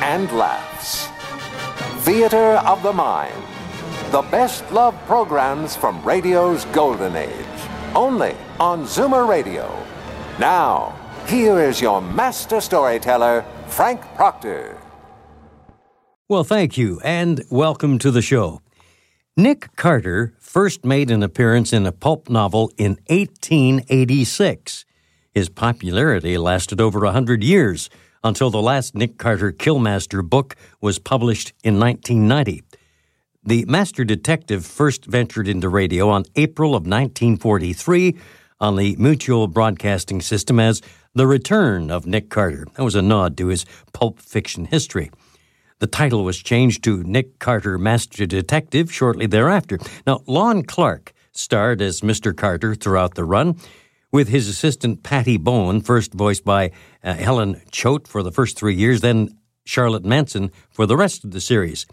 and laughs. Theater of the Mind. The best love programs from radio's golden age. Only on Zoomer Radio. Now, here is your master storyteller, Frank Proctor. Well, thank you, and welcome to the show. Nick Carter first made an appearance in a pulp novel in 1886. His popularity lasted over 100 years, until the last Nick Carter Killmaster book was published in 1990. The master detective first ventured into radio on April of 1943 on the Mutual Broadcasting System as The Return of Nick Carter. That was a nod to his pulp fiction history. The title was changed to Nick Carter, Master Detective shortly thereafter. Now, Lon Clark starred as Mr. Carter throughout the run, with his assistant Patty Bowen, first voiced by Helen Choate for the first 3 years, then Charlotte Manson for the rest of the series.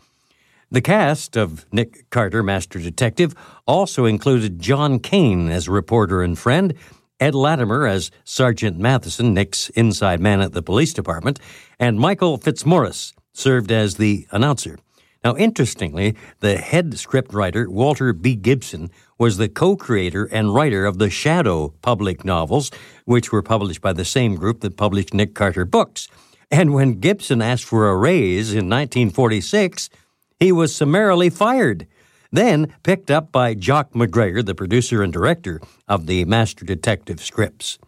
The cast of Nick Carter, Master Detective, also included John Cain as reporter and friend, Ed Latimer as Sergeant Matheson, Nick's inside man at the police department, and Michael Fitzmaurice served as the announcer. Now, interestingly, the head scriptwriter, Walter B. Gibson, was the co-creator and writer of the Shadow public novels, which were published by the same group that published Nick Carter books. And when Gibson asked for a raise in 1946, he was summarily fired, then picked up by Jock McGregor, the producer and director of the Master Detective scripts.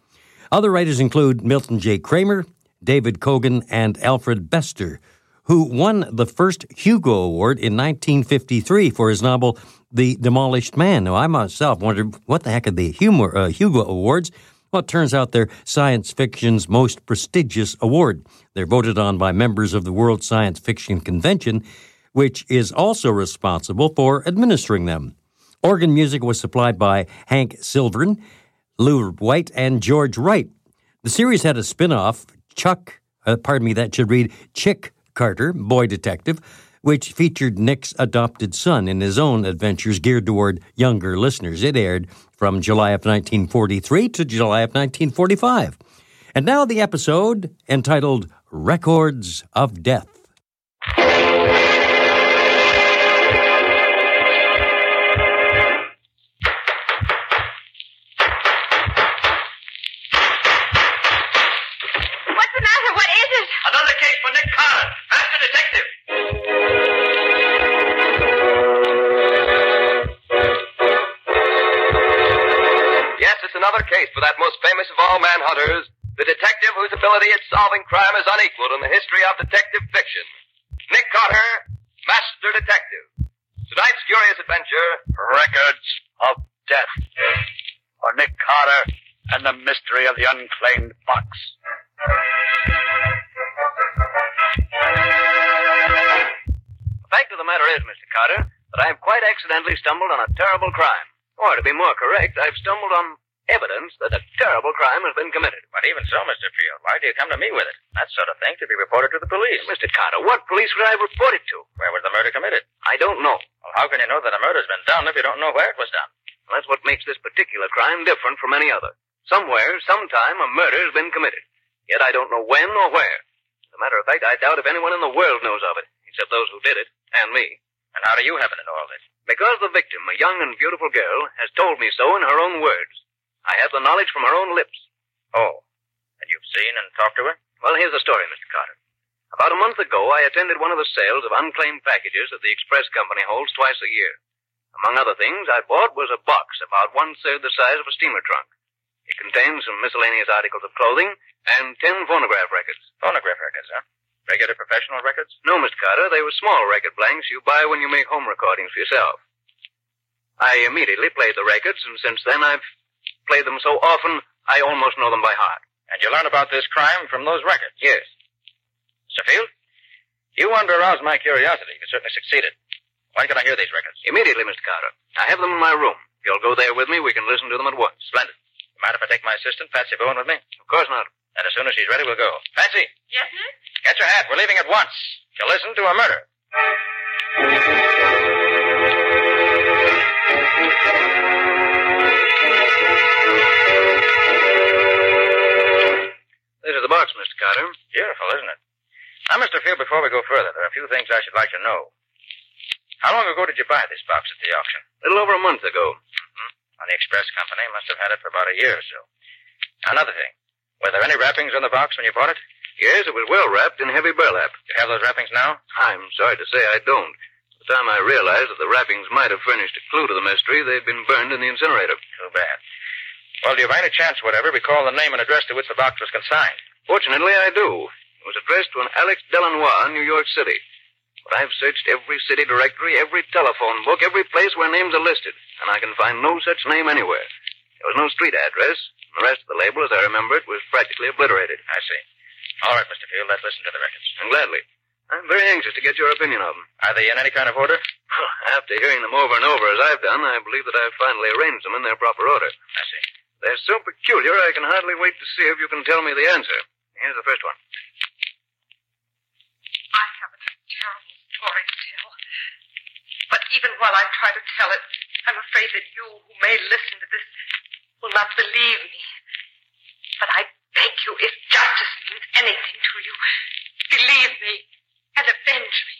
Other writers include Milton J. Kramer, David Cogan, and Alfred Bester, who won the first Hugo Award in 1953 for his novel The Demolished Man. Now, I myself wondered, what the heck are the Hugo Awards? Well, it turns out they're science fiction's most prestigious award. They're voted on by members of the World Science Fiction Convention, which is also responsible for administering them. Organ music was supplied by Hank Silvern, Lou White, and George Wright. The series had a spin-off, Chick Carter, Boy Detective, which featured Nick's adopted son in his own adventures geared toward younger listeners. It aired from July of 1943 to July of 1945. And now the episode entitled Records of Death. For that most famous of all manhunters, the detective whose ability at solving crime is unequaled in the history of detective fiction. Nick Carter, Master Detective. Tonight's curious adventure, Records of Death. For Nick Carter and the mystery of the unclaimed box. The fact of the matter is, Mr. Carter, that I have quite accidentally stumbled on a terrible crime. Or, to be more correct, I've stumbled on evidence that a terrible crime has been committed. But even so, Mr. Field, why do you come to me with it? That sort of thing to be reported to the police. Mr. Carter, what police would I have reported to? Where was the murder committed? I don't know. Well, how can you know that a murder's been done if you don't know where it was done? Well, that's what makes this particular crime different from any other. Somewhere, sometime, a murder's been committed. Yet I don't know when or where. As a matter of fact, I doubt if anyone in the world knows of it, except those who did it, and me. And how do you happen to know all this? Because the victim, a young and beautiful girl, has told me so in her own words. I have the knowledge from her own lips. Oh. And you've seen and talked to her? Well, here's the story, Mr. Carter. About a month ago, I attended one of the sales of unclaimed packages that the express company holds twice a year. Among other things, I bought was a box about one-third the size of a steamer trunk. It contains some miscellaneous articles of clothing and 10 phonograph records. Phonograph records, huh? Regular professional records? No, Mr. Carter. They were small record blanks you buy when you make home recordings for yourself. I immediately played the records, and since then I've played them so often, I almost know them by heart. And you learn about this crime from those records. Yes. Mr. Field, you wanted to arouse my curiosity. You certainly succeeded. When can I hear these records? Immediately, Mr. Carter. I have them in my room. If you'll go there with me, we can listen to them at once. Splendid. You mind if I take my assistant, Patsy Bowen, with me? Of course not. And as soon as she's ready, we'll go. Patsy? Yes, sir? Get your hat. We're leaving at once. You'll listen to a murder. This is the box, Mr. Carter. Beautiful, isn't it? Now, Mr. Field, before we go further, there are a few things I should like to know. How long ago did you buy this box at the auction? A little over a month ago. Mm-hmm. Well, the express company must have had it for about a year or so. Now, another thing. Were there any wrappings on the box when you bought it? Yes, it was well wrapped in heavy burlap. Do you have those wrappings now? I'm sorry to say I don't. By the time I realized that the wrappings might have furnished a clue to the mystery, they'd been burned in the incinerator. Too bad. Well, do you by any chance, whatever, recall the name and address to which the box was consigned? Fortunately, I do. It was addressed to an Alex Delanois in New York City. But I've searched every city directory, every telephone book, every place where names are listed, and I can find no such name anywhere. There was no street address, and the rest of the label, as I remember it, was practically obliterated. I see. All right, Mr. Field, let's listen to the records. And gladly. I'm very anxious to get your opinion of them. Are they in any kind of order? Well, after hearing them over and over as I've done, I believe that I've finally arranged them in their proper order. I see. They're so peculiar, I can hardly wait to see if you can tell me the answer. Here's the first one. I have a terrible story to tell. But even while I try to tell it, I'm afraid that you, who may listen to this, will not believe me. But I beg you, if justice means anything to you, believe me and avenge me.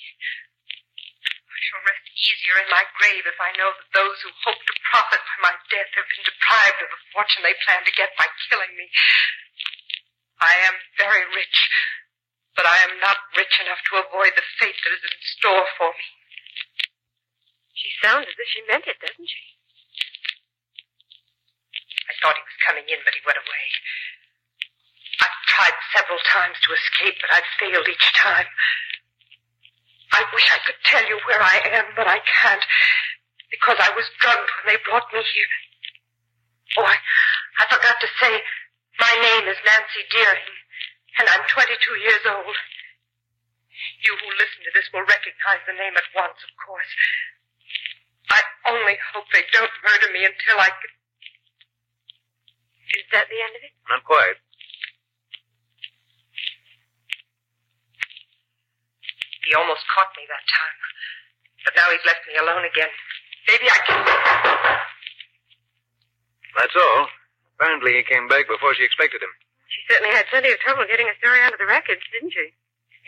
I shall rest easier in my grave if I know that those who hope to profit by my death have been deprived of the fortune they plan to get by killing me. I am very rich, but I am not rich enough to avoid the fate that is in store for me. She sounds as if she meant it, doesn't she? I thought he was coming in, but he went away. I've tried several times to escape, but I've failed each time. I wish I could tell you where I am, but I can't, because I was drugged when they brought me here. Oh, I forgot to say, my name is Nancy Deering, and I'm 22 years old. You who listen to this will recognize the name at once, of course. I only hope they don't murder me until I can... Is that the end of it? Not quite. He almost caught me that time. But now he's left me alone again. Maybe I can... That's all. Apparently he came back before she expected him. She certainly had plenty of trouble getting a story out of the records, didn't she?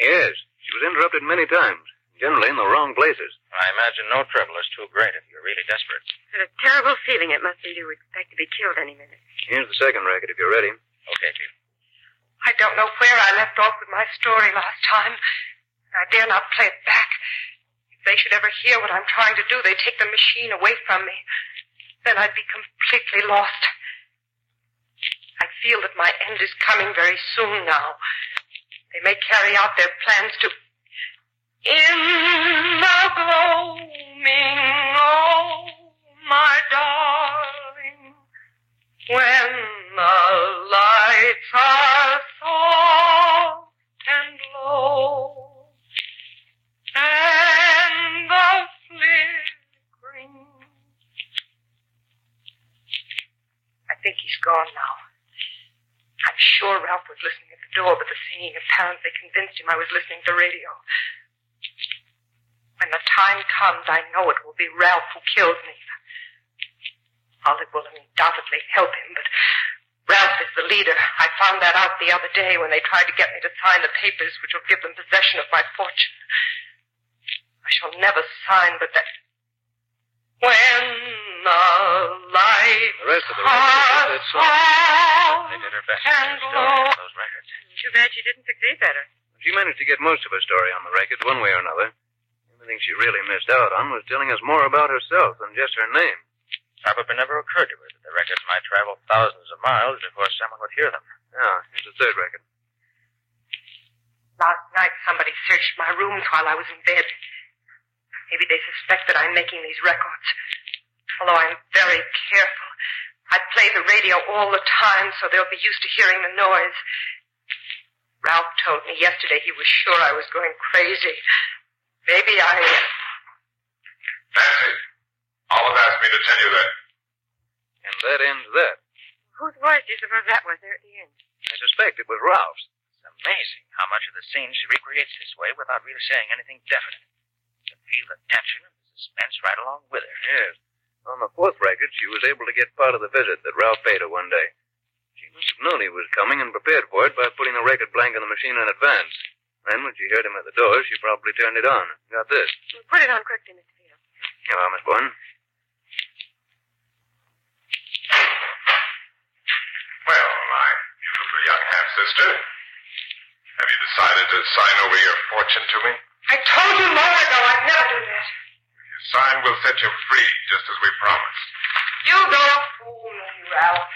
Yes. She was interrupted many times, generally in the wrong places. I imagine no trouble is too great if you're really desperate. What a terrible feeling it must be to expect to be killed any minute. Here's the second record, if you're ready. Okay, Chief. I don't know where I left off with my story last time. I dare not play it back. If they should ever hear what I'm trying to do, they take the machine away from me. Then I'd be completely lost. I feel that my end is coming very soon now. They may carry out their plans to... In the gloaming, oh, my darling, when the lights are soft and low, and the flickering. I think he's gone now. I'm sure Ralph was listening at the door, but the singing apparently convinced him I was listening to radio. When the time comes, I know it will be Ralph who kills me. Olive will undoubtedly help him, but Ralph is the leader. I found that out the other day when they tried to get me to sign the papers which will give them possession of my fortune. I shall never sign, but that... When the lights the rest of the are off they did her best and low... Those records. Too bad she didn't succeed better. She managed to get most of her story on the records one way or another. The only thing she really missed out on was telling us more about herself than just her name. Probably never occurred to her that the records might travel thousands of miles before someone would hear them. Yeah, here's the third record. Last night somebody searched my rooms while I was in bed. Maybe they suspect that I'm making these records. Although I'm very careful, I play the radio all the time, so they'll be used to hearing the noise. Ralph told me yesterday he was sure I was going crazy. Maybe I... Nancy, Olive asked me to tell you that. And that ends that. Whose voice do you suppose that was there at the end? I suspect it was Ralph's. It's amazing how much of the scene she recreates this way without really saying anything definite. You can feel the tension and the suspense right along with her. Yes. On the fourth record, she was able to get part of the visit that Ralph paid her one day. She must have known he was coming and prepared for it by putting the record blank on the machine in advance. Then, when she heard him at the door, she probably turned it on. Got this. Well, put it on quickly, Mr. Field. Here you are, Miss Bowen. Well, my beautiful young half-sister, have you decided to sign over your fortune to me? I told you long ago I'd never do that. If you sign, we'll set you free, just as we promised. You don't fool me, Ralph.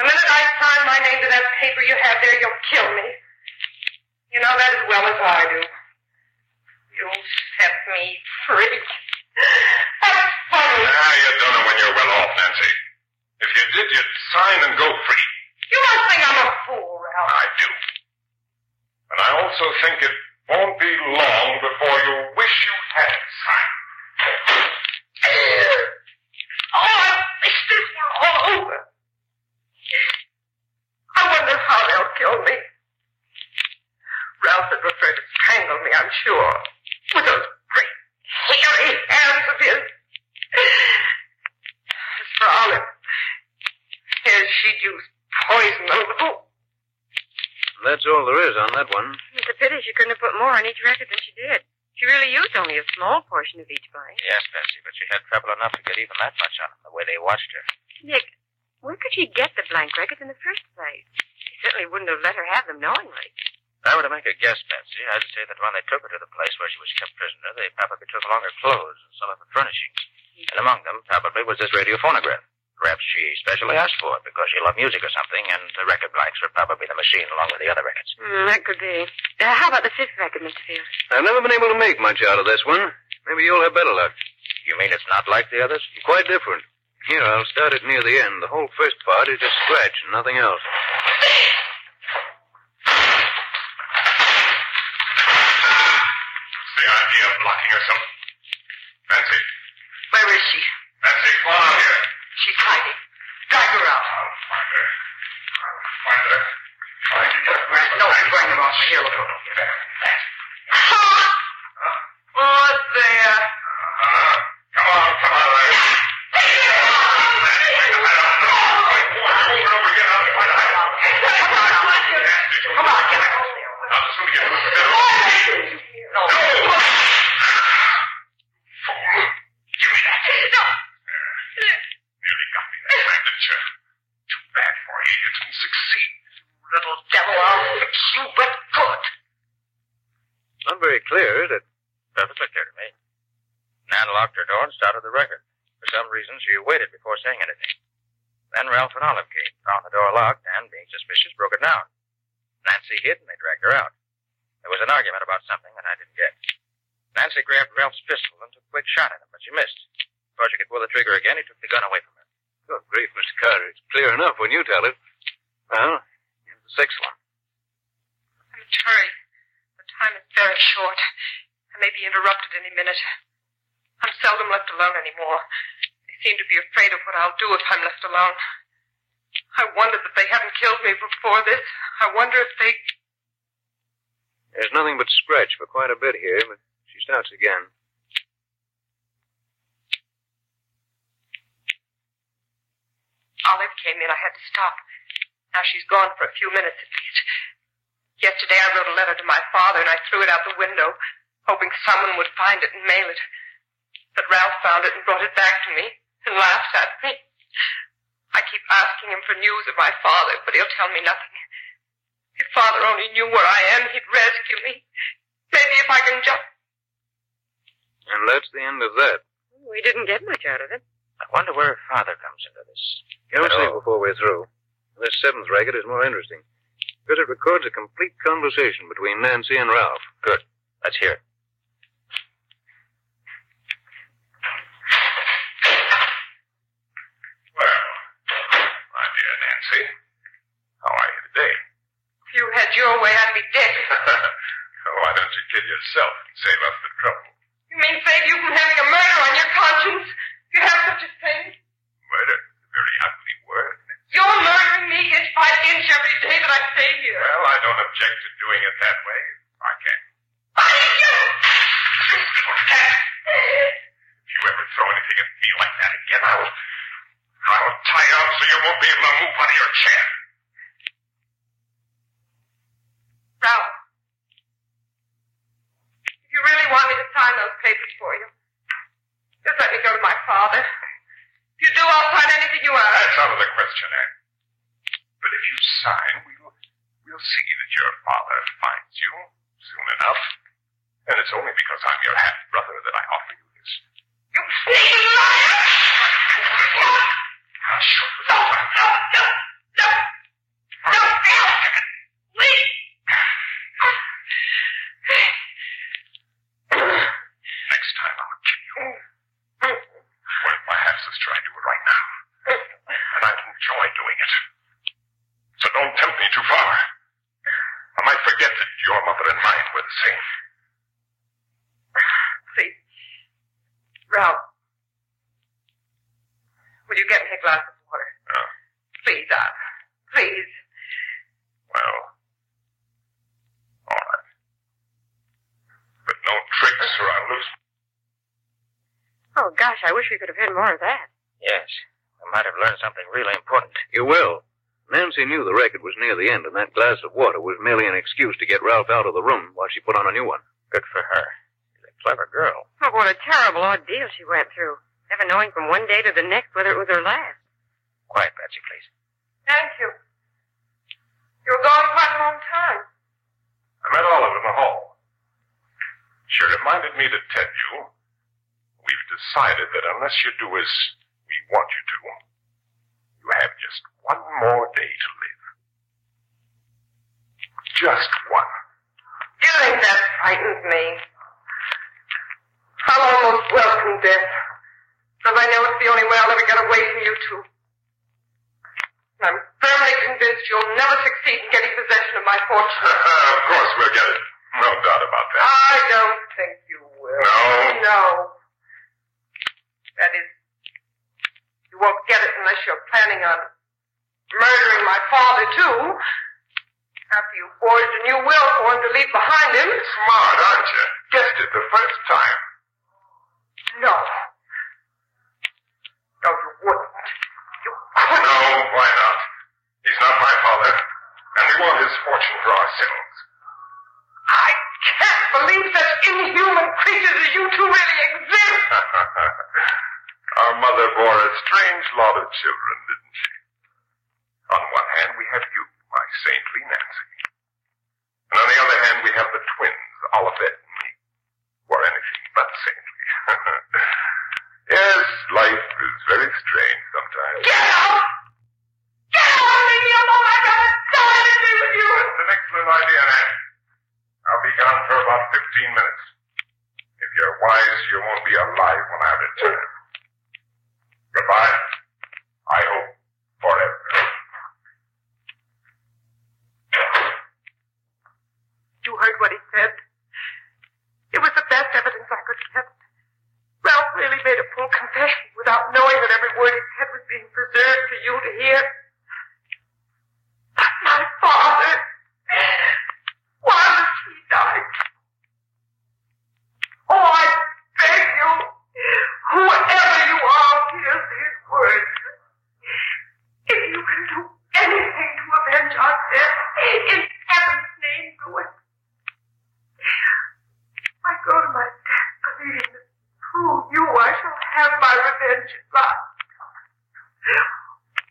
The minute I sign my name to that paper you have there, you'll kill me. You know that as well as I do. You'll set me free. That's funny. Now, you don't know when you're well off, Nancy. If you did, you'd sign and go free. You must think I'm a fool, Ralph. I do. And I also think it won't be long before you wish you had signed. Oh, I wish this were all over. I wonder how they'll kill me. Ralph would prefer to strangle me, I'm sure, with those great, hairy hands of his. As for Olive, she'd use poison on the book. That's all there is on that one. It's a pity she couldn't have put more on each record than she did. She really used only a small portion of each bite. Yes, Bessie, but she had trouble enough to get even that much on them, the way they watched her. Nick, where could she get the blank records in the first place? They certainly wouldn't have let her have them knowingly. If I were to make a guess, Nancy, I'd say that when they took her to the place where she was kept prisoner, they probably took along her clothes and some of her furnishings. And among them, probably, was this radio phonograph. Perhaps she specially asked for it because she loved music or something, and the record blanks were probably the machine along with the other records. That could be. How about the fifth record, Mr. Field? I've never been able to make much out of this one. Maybe you'll have better luck. You mean it's not like the others? Quite different. Here, I'll start it near the end. The whole first part is just scratch and nothing else. That's the idea of blocking herself. Nancy. Where is she? Nancy, come on out here. She's hiding. Drag her out. I'll find her. No, she's going to off here. Oh, there. Come on, there. Come on, get her. Now, just let me get her. No. Give me that. No. Nearly got me that time, didn't you? Too bad for you. You didn't succeed. You little devil, I'll fix you, but good. Not very clear, is it? Perfectly clear to me. Nan locked her door and started the record. For some reason, she waited before saying anything. Then Ralph and Olive came, found the door locked, and, being suspicious, broke it down. Nancy hid, and they dragged her out. There was an argument about something that I didn't get. Nancy grabbed Ralph's pistol and took a quick shot at him, but she missed. Before she could pull the trigger again, he took the gun away from her. Good grief, Mr. Carter. It's clear enough when you tell it. Well, here's the sixth one. I must hurry. The time is very short. I may be interrupted any minute. I'm seldom left alone anymore. They seem to be afraid of what I'll do if I'm left alone. I wonder that they haven't killed me before this. I wonder if they... There's nothing but scratch for quite a bit here, but she starts again. Olive came in. I had to stop. Now she's gone for a few minutes at least. Yesterday I wrote a letter to my father and I threw it out the window, hoping someone would find it and mail it. But Ralph found it and brought it back to me and laughed at me. I keep asking him for news of my father, but he'll tell me nothing. If Father only knew where I am, he'd rescue me. Maybe if I can just... And that's the end of that. We didn't get much out of it. I wonder where Father comes into this. You'll see before we're through. This seventh record is more interesting, because it records a complete conversation between Nancy and Ralph. Good. Let's hear it. Well, you away, I'd be dead. Oh, why don't you kill yourself and save us the trouble? You mean save you from having a murder on your conscience? You have such a thing? Murder? A very ugly word. You're murdering me inch by inch every day that I stay here. Well, I don't object to doing it that way. I can. If you ever throw anything at me like that again, I'll tie up so you won't be able to move out of your chair. Ralph, if you really want me to sign those papers for you, just let me go to my father. If you do, I'll sign anything you ask. That's out of the question, Anne. But if you sign, we'll see that your father finds you soon enough. And it's only because I'm your half-brother that I offer you this. You sneaking liar! I'll show you the time. No! No! Please! Next time I'll kill you. What if my half-sister, I do it right now. And I'd enjoy doing it. So don't tempt me too far. I might forget that your mother and mine were the same. Ralph, will you get me a glass of water? No. Please, Al. Please. Well, all right. But no tricks or I'll lose. Oh, gosh, I wish we could have heard more of that. Yes. I might have learned something really important. You will. Nancy knew the record was near the end, and that glass of water was merely an excuse to get Ralph out of the room while she put on a new one. Good for her. Clever girl. Oh, what a terrible ordeal she went through. Never knowing from one day to the next whether it was her last. Quiet, Patsy, please. Thank you. You were gone quite a long time. I met Olive in the hall. She reminded me to tell you, we've decided that unless you do as we want you to, you have just one more day to live. Just one. Do you think that frightens me? I'll almost welcome death, because I know it's the only way I'll ever get away from you two. And I'm firmly convinced you'll never succeed in getting possession of my fortune. Of course we'll get it. No doubt about that. I don't think you will. No. That is, you won't get it unless you're planning on murdering my father, too. After you forged a new will for him to leave behind him. Smart, aren't you? Guessed it the first time. No. No, you wouldn't. You couldn't. No, why not? He's not my father, and we want his fortune for ourselves. I can't believe such inhuman creatures as you two really exist. Our mother bore a strange lot of children, didn't she? On one hand, we have you, my saintly Nancy. And on the other hand, we have the twins, Olivet and me, who are anything but saintly. Yes, life is very strange sometimes. Get out! Get out! Leave me alone! I gotta die to be with you! That's an excellent idea, Nancy. I'll be gone for about 15 minutes. If you're wise, you won't be alive when I return. Goodbye. I hope forever. You heard what he said. It was the best evidence I could get. Ralph really made a full confession without knowing that every word he said was being preserved for you to hear. But my father, why was he dying? Oh, I beg you, whoever you are, hear these words. If you can do anything to avenge our death, in heaven's name, do it. I go to my death believing that through you I shall have my revenge at last.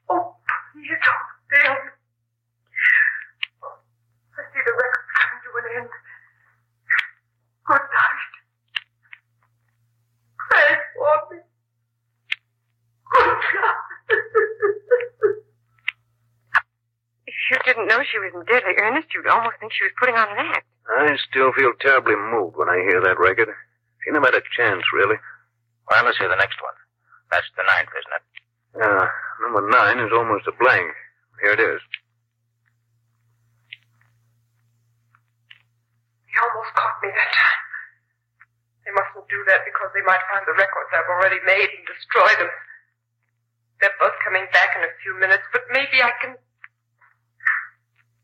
Oh, please don't fail me. I see the record's coming to an end. Good night. Pray for me. Good God. If you didn't know she was in deadly earnest, you'd almost think she was putting on an act. I still feel terribly moved when I hear that record. She never had a chance, really. Well, let's hear the next one. That's the ninth, isn't it? Yeah, number 9 is almost a blank. Here it is. that because they might find the records I've already made and destroy them. They're both coming back in a few minutes, but maybe I can...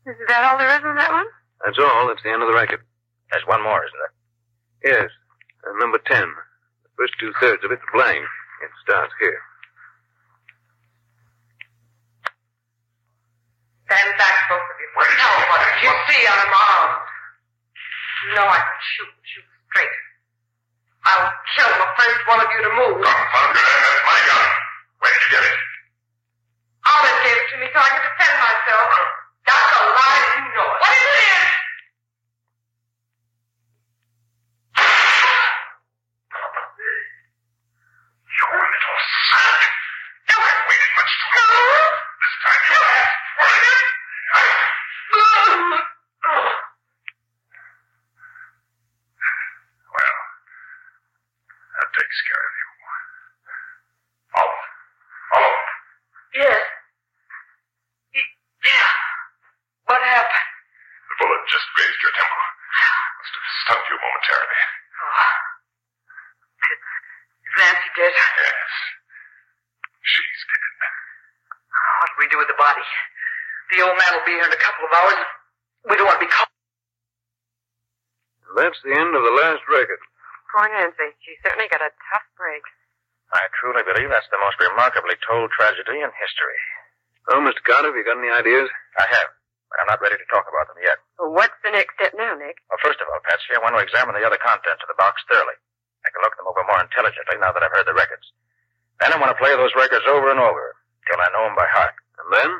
Is that all there is on that one? That's all. That's the end of the record. There's one more, isn't there? Yes. Number 10. The first two-thirds of it's blank. It starts here. Stand back, both of you. Well, tell what did you see on him armed? No, I can shoot straight. I will kill the first one of you to move. Confound you, that's my gun. Where did you get it? Olive gave it to me so I could defend myself. That's a lie, you know it. What is it? Tragedy in history. Oh, Mr. Carter, have you got any ideas? I have, but I'm not ready to talk about them yet. Well, what's the next step now, Nick? Well, first of all, Patsy, I want to examine the other contents of the box thoroughly. I can look them over more intelligently now that I've heard the records. Then I want to play those records over and over till I know them by heart. And then?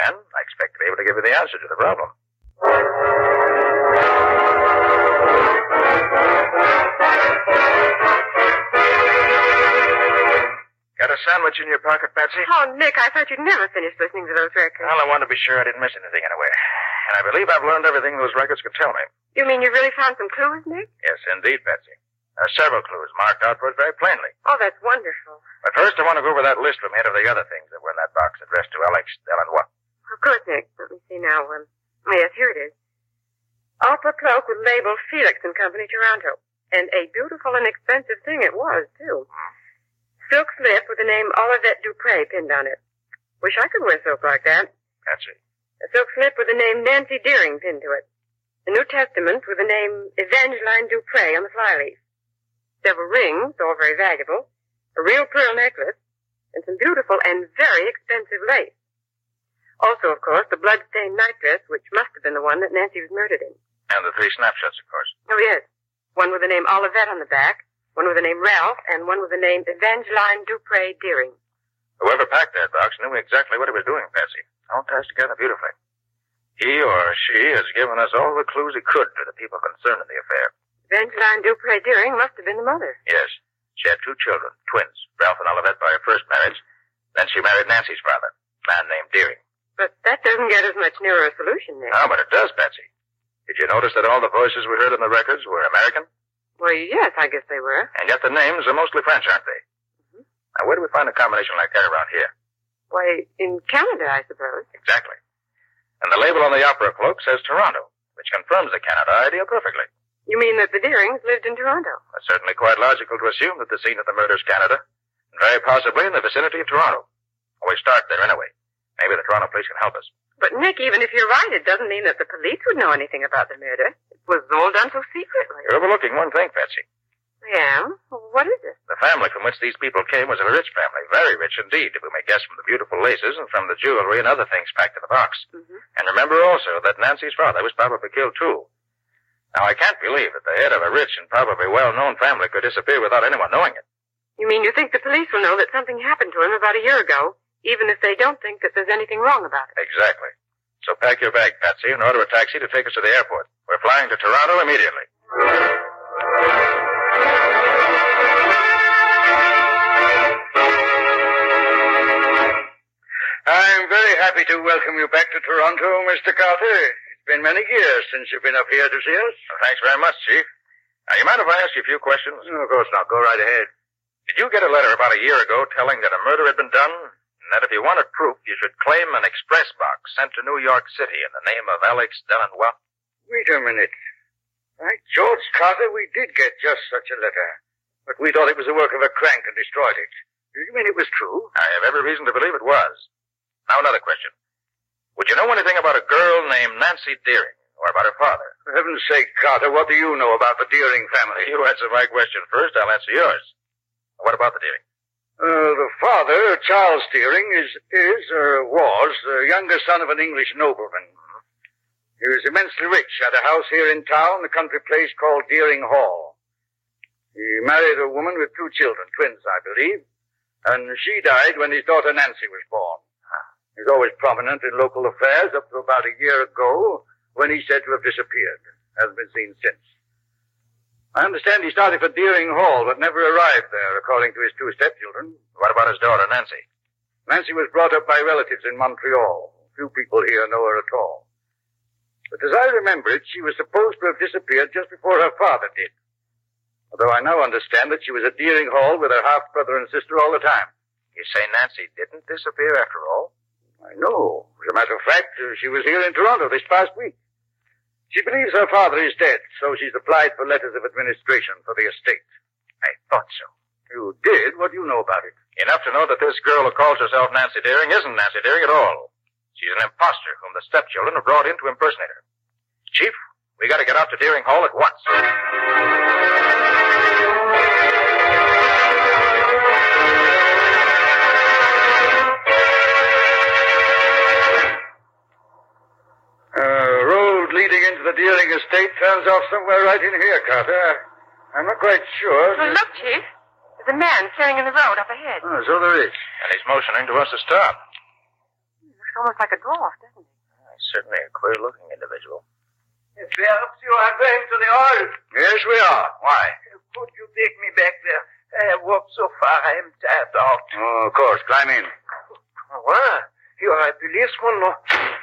Then I expect to be able to give you the answer to the problem. Got a sandwich in your pocket, Patsy? Oh, Nick, I thought you'd never finish listening to those records. Well, I wanted to be sure I didn't miss anything anyway. And I believe I've learned everything those records could tell me. You mean you really found some clues, Nick? Yes, indeed, Patsy. There are several clues marked out for us very plainly. Oh, that's wonderful. But first, I want to go over that list from head of the other things that were in that box addressed to Alex Delanois. Of course, Nick. Let me see now. Yes, here it is. Alpha Cloak with label Felix and Company, Toronto. And a beautiful and expensive thing it was, too. Silk slip with the name Olivette Dupre pinned on it. Wish I could wear silk like that. That's it. A silk slip with the name Nancy Deering pinned to it. The New Testament with the name Evangeline Dupre on the flyleaf. Several rings, all very valuable. A real pearl necklace. And some beautiful and very expensive lace. Also, of course, the blood-stained nightdress, which must have been the one that Nancy was murdered in. And the three snapshots, of course. Oh, yes. One with the name Olivette on the back. One with the name Ralph, and one with the name Evangeline Dupre Deering. Whoever packed that box knew exactly what he was doing, Patsy. All ties together beautifully. He or she has given us all the clues he could to the people concerned in the affair. Evangeline Dupre Deering must have been the mother. Yes. She had two children, twins, Ralph and Olivette by her first marriage. Then she married Nancy's father, a man named Deering. But that doesn't get us much nearer a solution, Nick. No, but it does, Patsy. Did you notice that all the voices we heard in the records were American? Well, yes, I guess they were. And yet the names are mostly French, aren't they? Mm-hmm. Now, where do we find a combination like that around here? Why, in Canada, I suppose. Exactly. And the label on the opera cloak says Toronto, which confirms the Canada idea perfectly. You mean that the Deerings lived in Toronto? It's certainly quite logical to assume that the scene of the murder is Canada, and very possibly in the vicinity of Toronto. Well, we start there anyway. Maybe the Toronto police can help us. But, Nick, even if you're right, it doesn't mean that the police would know anything about the murder. It was all done so secretly. You're overlooking one thing, Patsy. I am? What is it? The family from which these people came was a rich family, very rich indeed, if we may guess from the beautiful laces and from the jewelry and other things packed in the box. Mm-hmm. And remember also that Nancy's father was probably killed, too. Now, I can't believe that the head of a rich and probably well-known family could disappear without anyone knowing it. You mean you think the police will know that something happened to him about a year ago? Even if they don't think that there's anything wrong about it. Exactly. So pack your bag, Patsy, and order a taxi to take us to the airport. We're flying to Toronto immediately. I'm very happy to welcome you back to Toronto, Mr. Carter. It's been many years since you've been up here to see us. Well, thanks very much, Chief. Now, you mind if I ask you a few questions? No, of course not. Go right ahead. Did you get a letter about a year ago telling that a murder had been done? And that if you wanted proof, you should claim an express box sent to New York City in the name of Alex Delanois. Wait a minute. By George Carter, we did get just such a letter. But we thought it was the work of a crank and destroyed it. Do you mean it was true? I have every reason to believe it was. Now another question. Would you know anything about a girl named Nancy Deering or about her father? For heaven's sake, Carter, what do you know about the Deering family? You answer my question first, I'll answer yours. What about the Deering? The father, Charles Deering, was the younger son of an English nobleman. He was immensely rich, had a house here in town, a country place called Deering Hall. He married a woman with two children, twins, I believe, and she died when his daughter Nancy was born. He was always prominent in local affairs up to about a year ago when he's said to have disappeared. Hasn't been seen since. I understand he started for Deering Hall, but never arrived there, according to his two stepchildren. What about his daughter, Nancy? Nancy was brought up by relatives in Montreal. Few people here know her at all. But as I remember it, she was supposed to have disappeared just before her father did. Although I now understand that she was at Deering Hall with her half-brother and sister all the time. You say Nancy didn't disappear after all? I know. As a matter of fact, she was here in Toronto this past week. She believes her father is dead, so she's applied for letters of administration for the estate. I thought so. You did? What do you know about it? Enough to know that this girl who calls herself Nancy Deering isn't Nancy Deering at all. She's an imposter whom the stepchildren have brought in to impersonate her. Chief, we gotta get out to Deering Hall at once. The Deering estate turns off somewhere right in here, Carter. I'm not quite sure. Well, look, Chief. There's a man tearing in the road up ahead. Oh, so there is. And he's motioning to us to stop. He looks almost like a dwarf, doesn't he? He's certainly a queer-looking individual. If perhaps you are going to the oil. Yes, we are. Why? Could you take me back there? I have walked so far, I am tired out. Oh, of course. Climb in. Well, you are a policeman, no?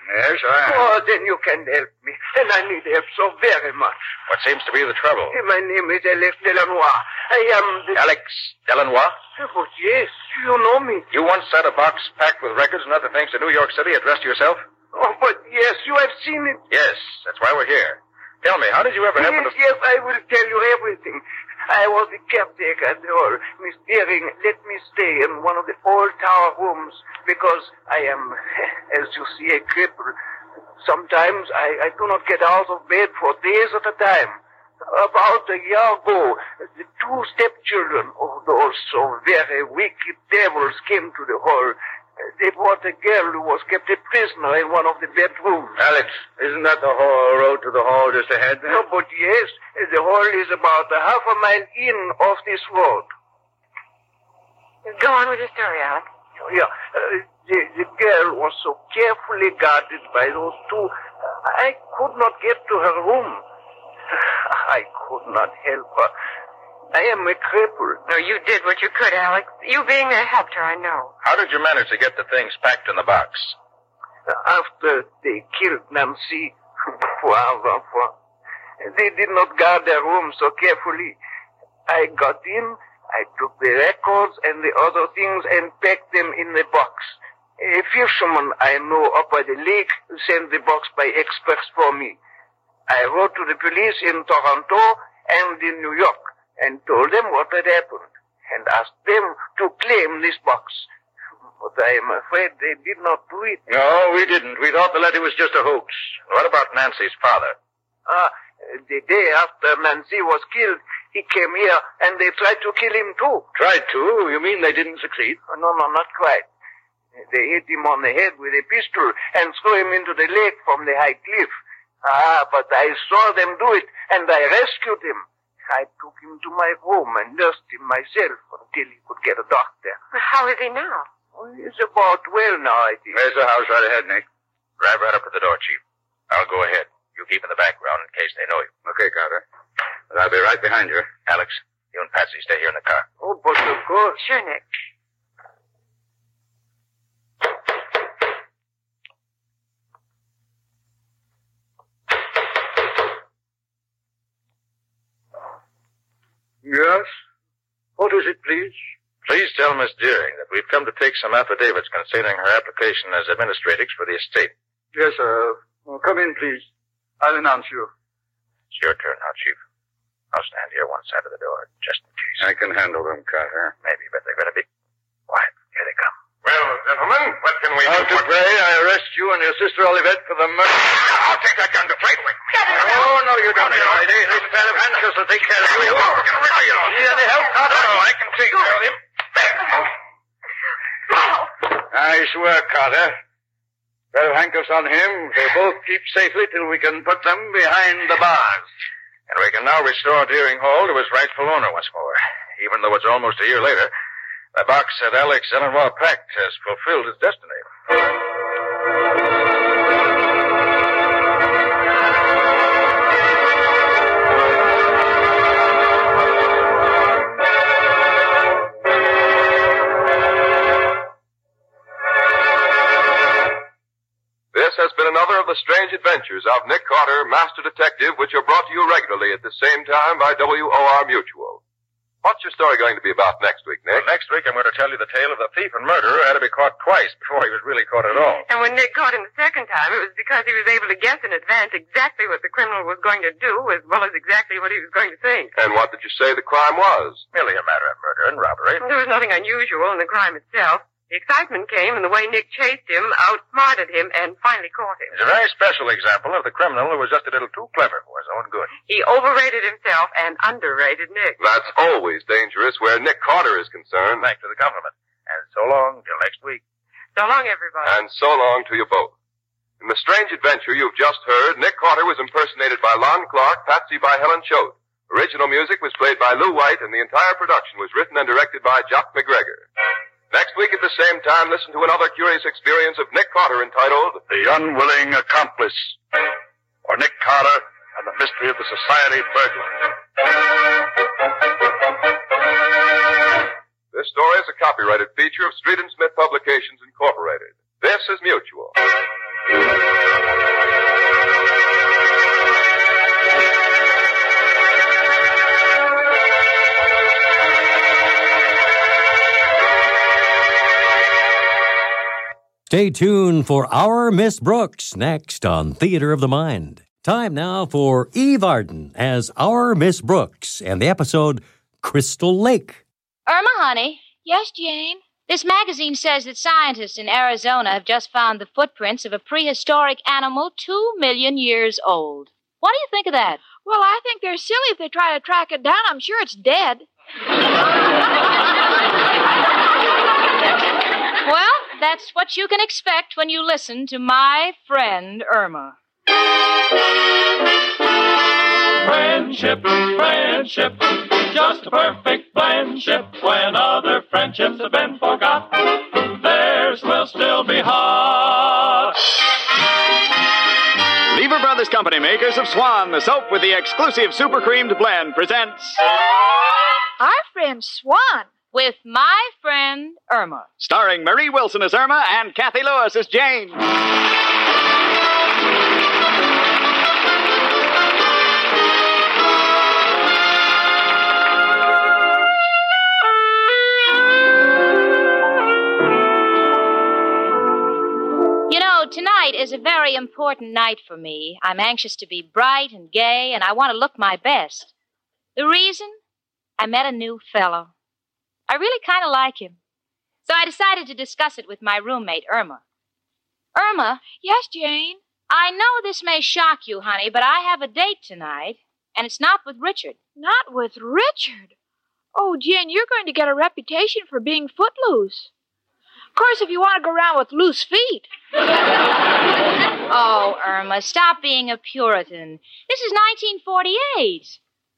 Yes, I am. Oh, then you can help me. And I need help so very much. What seems to be the trouble? My name is Alex Delanois. I am the... Alex Delanois? Oh, yes, you know me. You once had a box packed with records and other things in New York City addressed to yourself? Oh, but yes, you have seen it. Yes, that's why we're here. Tell me, how did you ever happen to... Yes, I will tell you everything. I was the caretaker at the hall. Miss Deering let me stay in one of the old tower rooms because I am, as you see, a cripple. Sometimes I do not get out of bed for days at a time. About a year ago, the two stepchildren, oh, those so very wicked devils, came to the hall. They brought a girl who was kept a prisoner in one of the bedrooms. Alex, isn't that the hall road to the hall just ahead there? No, but yes, the hall is about a half a mile in off this road. Go on with your story, Alex. Yeah, the girl was so carefully guarded by those two, I could not get to her room. I could not help her. I am a cripple. No, you did what you could, Alex. You being there helped her, I know. How did you manage to get the things packed in the box? After they killed Nancy, they did not guard their room so carefully. I got in, I took the records and the other things and packed them in the box. A fisherman I know up by the lake sent the box by express for me. I wrote to the police in Toronto and in New York and told them what had happened, and asked them to claim this box. But I am afraid they did not do it. No, we didn't. We thought the letter was just a hoax. What about Nancy's father? The day after Nancy was killed, he came here, and they tried to kill him, too. Tried to? You mean they didn't succeed? No, not quite. They hit him on the head with a pistol and threw him into the lake from the high cliff. But I saw them do it, and I rescued him. I took him to my home and nursed him myself until he could get a doctor. How is he now? He's about well now, I think. There's the house right ahead, Nick. Drive right up to the door, Chief. I'll go ahead. You keep in the background in case they know you. Okay, Carter. But I'll be right behind you. Alex, you and Patsy stay here in the car. Oh, but of course. Sure, Nick. Yes? What is it, please? Please tell Miss Deering that we've come to take some affidavits concerning her application as administratrix for the estate. Yes, sir. Well, come in, please. I'll announce you. It's your turn now, Chief. I'll stand here one side of the door, just in case. I can handle them, Carter. Maybe, but they've got to be quiet. Here they come. Well, gentlemen, what can we do? To pray, I arrest you and your sister Olivette for the murder. I'll take that gun to fight with. Oh, no, you don't, my lady. This pair of handcuffs will take care of you. Need any help, Carter? No, I can take care of him. Nice work, Carter. Pair of handcuffs on him. They both keep safely till we can put them behind the bars. And we can now restore Deering Hall to its rightful owner once more. Even though it's almost a year later, the box that Alex Delanois packed has fulfilled its destiny. This has been another of the strange adventures of Nick Carter, Master Detective, which are brought to you regularly at the same time by WOR Mutual. What's your story going to be about next week, Nick? Well, next week I'm going to tell you the tale of the thief and murderer who had to be caught twice before he was really caught at all. And when Nick caught him the second time, it was because he was able to guess in advance exactly what the criminal was going to do as well as exactly what he was going to think. And what did you say the crime was? Merely a matter of murder and robbery. There was nothing unusual in the crime itself. The excitement came in the way Nick chased him, outsmarted him, and finally caught him. It's a very special example of the criminal who was just a little too clever for his own good. He overrated himself and underrated Nick. That's always dangerous where Nick Carter is concerned. Thanks for the compliment. And so long till next week. So long, everybody. And so long to you both. In the strange adventure you've just heard, Nick Carter was impersonated by Lon Clark, Patsy by Helen Choate. Original music was played by Lou White, and the entire production was written and directed by Jock McGregor. Next week at the same time, listen to another curious experience of Nick Carter entitled The Unwilling Accomplice, or Nick Carter and the Mystery of the Society Burglar. This story is a copyrighted feature of Street and Smith Publications, Incorporated. This is Mutual. Stay tuned for Our Miss Brooks next on Theater of the Mind. Time now for Eve Arden as Our Miss Brooks and the episode Crystal Lake. Irma, honey. Yes, Jane? This magazine says that scientists in Arizona have just found the footprints of a prehistoric animal 2 million years old. What do you think of that? Well, I think they're silly if they try to track it down. I'm sure it's dead. Well, that's what you can expect when you listen to my friend, Irma. Friendship, friendship, just a perfect friendship. When other friendships have been forgot, theirs will still be hot. Lever Brothers Company, makers of Swan, the soap with the exclusive super creamed blend, presents... Our friend Swan. With my friend, Irma. Starring Marie Wilson as Irma and Kathy Lewis as Jane. You know, tonight is a very important night for me. I'm anxious to be bright and gay, and I want to look my best. The reason? I met a new fellow. I really kind of like him. So I decided to discuss it with my roommate, Irma. Irma? Yes, Jane? I know this may shock you, honey, but I have a date tonight, and it's not with Richard. Not with Richard? Oh, Jane, you're going to get a reputation for being footloose. Of course, if you want to go around with loose feet. Oh, Irma, stop being a Puritan. This is 1948.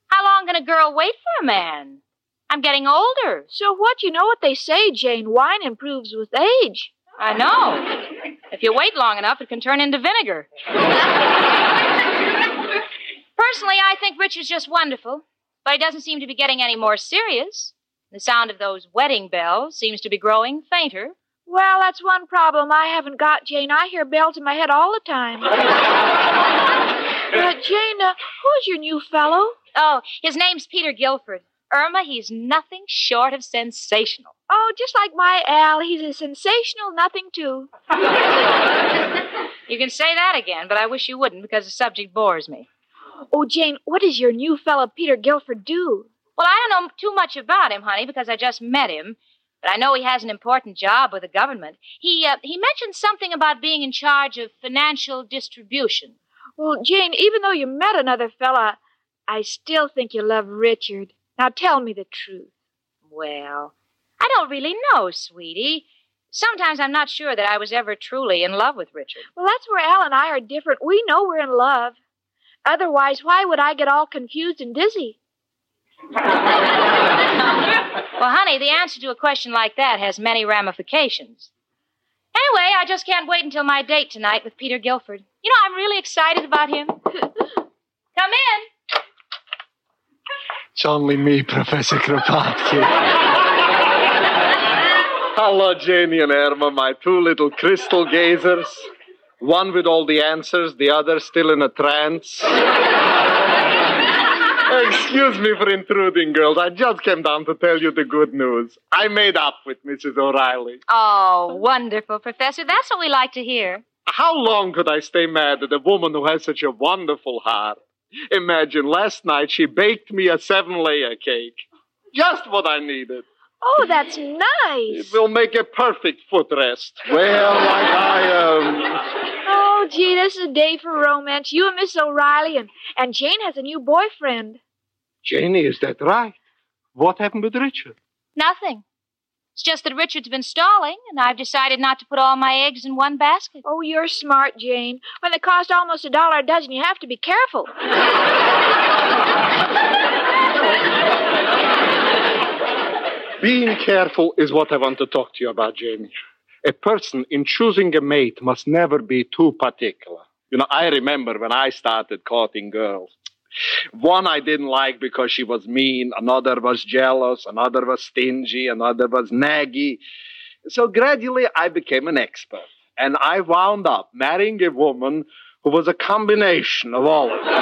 How long can a girl wait for a man? I'm getting older. So what? You know what they say, Jane. Wine improves with age. I know. If you wait long enough, it can turn into vinegar. Personally, I think Richard's just wonderful, but he doesn't seem to be getting any more serious. The sound of those wedding bells seems to be growing fainter. Well, that's one problem I haven't got, Jane. I hear bells in my head all the time. Jane, who's your new fellow? Oh, his name's Peter Guilford. Irma, he's nothing short of sensational. Oh, just like my Al, he's a sensational nothing, too. You can say that again, but I wish you wouldn't because the subject bores me. Oh, Jane, what does your new fellow Peter Guilford do? Well, I don't know too much about him, honey, because I just met him. But I know he has an important job with the government. He mentioned something about being in charge of financial distribution. Well, Jane, even though you met another fella, I still think you love Richard. Now tell me the truth. Well, I don't really know, sweetie. Sometimes I'm not sure that I was ever truly in love with Richard. Well, that's where Al and I are different. We know we're in love. Otherwise, why would I get all confused and dizzy? Well, honey, the answer to a question like that has many ramifications. Anyway, I just can't wait until my date tonight with Peter Guilford. You know, I'm really excited about him. Come in. It's only me, Professor Kropotkin. Hello, Janie and Irma, my two little crystal gazers. One with all the answers, the other still in a trance. Excuse me for intruding, girls. I just came down to tell you the good news. I made up with Mrs. O'Reilly. Oh, wonderful, Professor. That's what we like to hear. How long could I stay mad at a woman who has such a wonderful heart? Imagine, last night she baked me a 7-layer cake. Just what I needed. Oh, that's nice. It will make a perfect footrest. Well, like I am. Oh, gee, this is a day for romance. You and Miss O'Reilly, and Jane has a new boyfriend. Janie, is that right? What happened with Richard? Nothing. It's just that Richard's been stalling, and I've decided not to put all my eggs in one basket. Oh, you're smart, Jane. When they cost almost $1 a dozen, you have to be careful. Being careful is what I want to talk to you about, Janie. A person in choosing a mate must never be too particular. You know, I remember when I started courting girls. One I didn't like because she was mean, another was jealous, another was stingy, another was naggy. So gradually I became an expert, and I wound up marrying a woman who was a combination of all of them.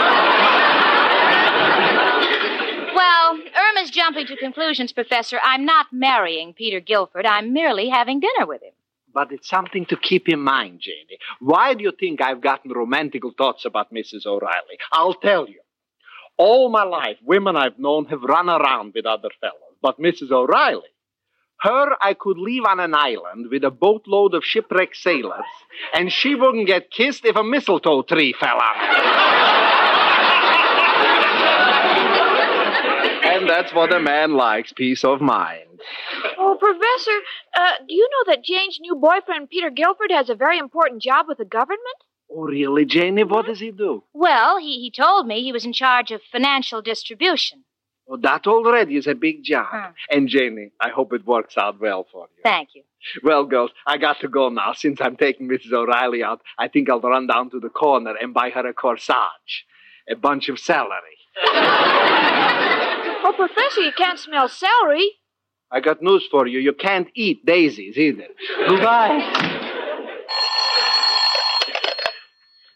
Well, Irma's jumping to conclusions, Professor. I'm not marrying Peter Guilford. I'm merely having dinner with him. But it's something to keep in mind, Janie. Why do you think I've gotten romantic thoughts about Mrs. O'Reilly? I'll tell you. All my life, women I've known have run around with other fellows. But Mrs. O'Reilly, her I could leave on an island with a boatload of shipwrecked sailors, and she wouldn't get kissed if a mistletoe tree fell on her. And that's what a man likes, peace of mind. Oh, Professor, do you know that Jane's new boyfriend, Peter Guilford, has a very important job with the government? Oh, really, Janie? What does he do? Well, he told me he was in charge of financial distribution. Oh, that already is a big job. And, Janie, I hope it works out well for you. Thank you. Well, girls, I got to go now. Since I'm taking Mrs. O'Reilly out, I think I'll run down to the corner and buy her a corsage, a bunch of celery. Oh, Professor, you can't smell celery. I got news for you. You can't eat daisies either. Goodbye.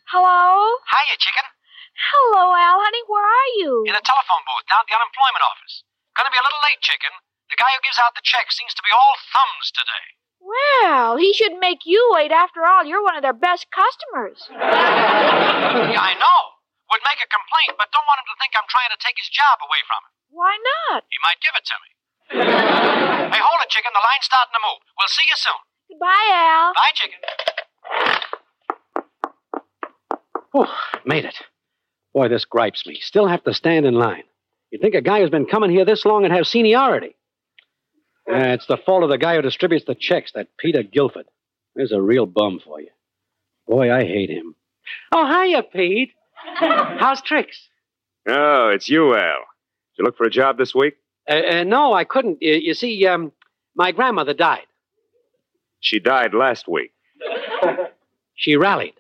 Hello? Hiya, chicken. Hello, Al, honey. Where are you? In a telephone booth down at the unemployment office. Gonna be a little late, chicken. The guy who gives out the check seems to be all thumbs today. Well, he should make you wait. After all, you're one of their best customers. Yeah, I know. Would make a complaint, but don't want him to think I'm trying to take his job away from him. Why not? He might give it to me. Hey, hold it, chicken. The line's starting to move. We'll see you soon. Goodbye, Al. Bye, chicken. Oh, made it. Boy, this gripes me. Still have to stand in line. You'd think a guy who's been coming here this long and have seniority. It's the fault of the guy who distributes the checks, that Peter Guilford. There's a real bum for you. Boy, I hate him. Oh, hiya, Pete. How's tricks? Oh, it's you, Al. You look for a job this week? No, I couldn't. You see, my grandmother died. She died last week. She rallied.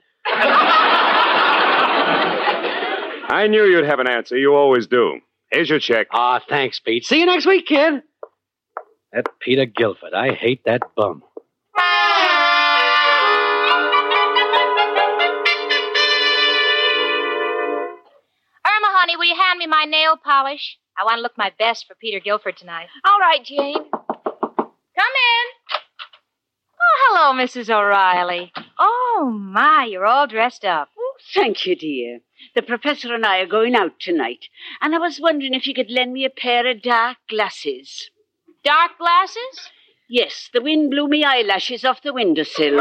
I knew you'd have an answer. You always do. Here's your check. Ah, thanks, Pete. See you next week, kid. That Peter Guilford. I hate that bum. Will you hand me my nail polish? I want to look my best for Peter Guilford tonight. All right, Jane. Come in. Oh, hello, Mrs. O'Reilly. Oh, my, you're all dressed up. thank you, dear. The Professor and I are going out tonight, and I was wondering if you could lend me a pair of dark glasses. Dark glasses? Yes, the wind blew me eyelashes off the windowsill.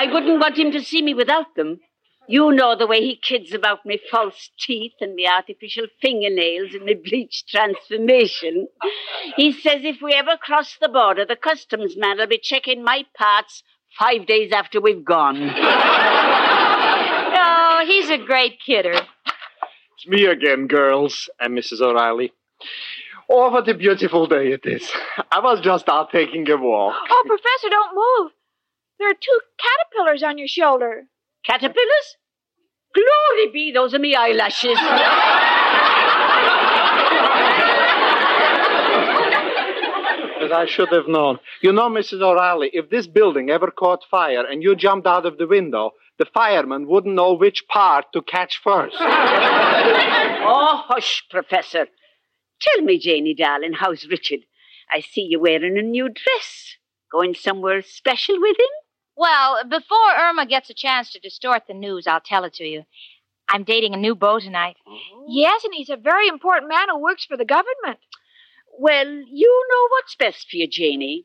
I wouldn't want him to see me without them. You know the way he kids about me false teeth and me artificial fingernails and me bleached transformation. He says if we ever cross the border, the customs man will be checking my parts 5 days after we've gone. Oh, he's a great kidder. It's me again, girls, and Mrs. O'Reilly. Oh, what a beautiful day it is. I was just out taking a walk. Oh, Professor, don't move. There are two caterpillars on your shoulder. Caterpillars? Glory be, those are me eyelashes. But I should have known. You know, Mrs. O'Reilly, if this building ever caught fire and you jumped out of the window, the fireman wouldn't know which part to catch first. Oh, hush, Professor. Tell me, Janie, darling, how's Richard? I see you're wearing a new dress. Going somewhere special with him? Well, before Irma gets a chance to distort the news, I'll tell it to you. I'm dating a new beau tonight. Oh. Yes, and he's a very important man who works for the government. Well, you know what's best for you, Janie.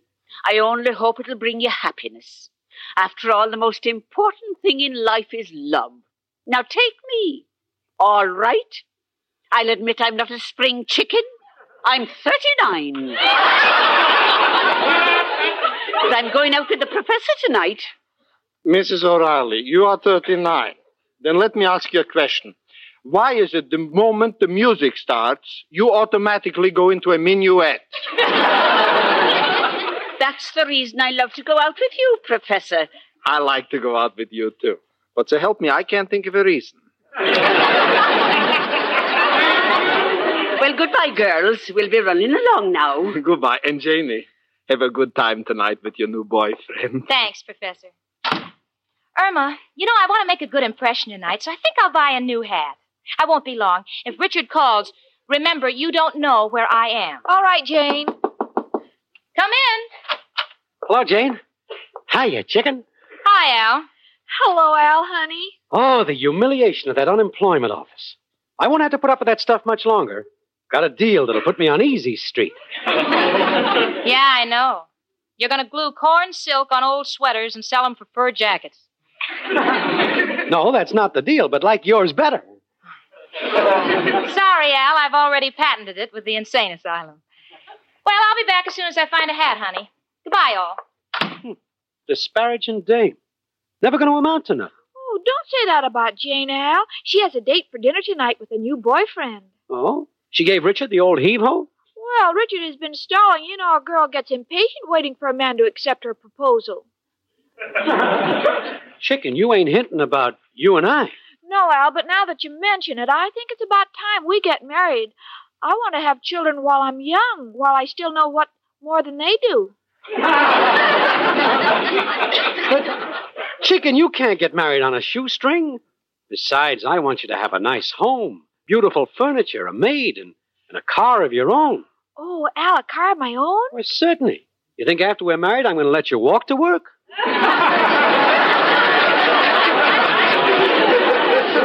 I only hope it'll bring you happiness. After all, the most important thing in life is love. Now take me. All right? I'll admit I'm not a spring chicken. I'm 39. But I'm going out with the Professor tonight. Mrs. O'Reilly, you are 39. Then let me ask you a question. Why is it the moment the music starts, you automatically go into a minuet? That's the reason I love to go out with you, Professor. I like to go out with you, too. But so help me, I can't think of a reason. Well, goodbye, girls. We'll be running along now. Goodbye. And Janie, have a good time tonight with your new boyfriend. Thanks, Professor. Irma, you know, I want to make a good impression tonight, so I think I'll buy a new hat. I won't be long. If Richard calls, remember, you don't know where I am. All right, Jane. Come in. Hello, Jane. Hiya, chicken. Hi, Al. Hello, Al, honey. Oh, the humiliation of that unemployment office. I won't have to put up with that stuff much longer. Got a deal that'll put me on easy street. Yeah, I know. You're going to glue corn silk on old sweaters and sell them for fur jackets. No, that's not the deal, but like yours better. Sorry, Al, I've already patented it with the insane asylum. Well, I'll be back as soon as I find a hat, honey. Goodbye, all. Disparaging dame. Never going to amount to nothing. Oh, don't say that about Jane, Al. She has a date for dinner tonight with a new boyfriend. Oh? She gave Richard the old heave-ho? Well, Richard has been stalling. You know, a girl gets impatient waiting for a man to accept her proposal. Chicken, you ain't hinting about you and I. No, Al, but now that you mention it, I think it's about time we get married. I want to have children while I'm young, while I still know what more than they do. But, Chicken, you can't get married on a shoestring. Besides, I want you to have a nice home. Beautiful furniture, a maid, and a car of your own. Oh, Al, a car of my own? Well, certainly. You think after we're married, I'm going to let you walk to work? Well,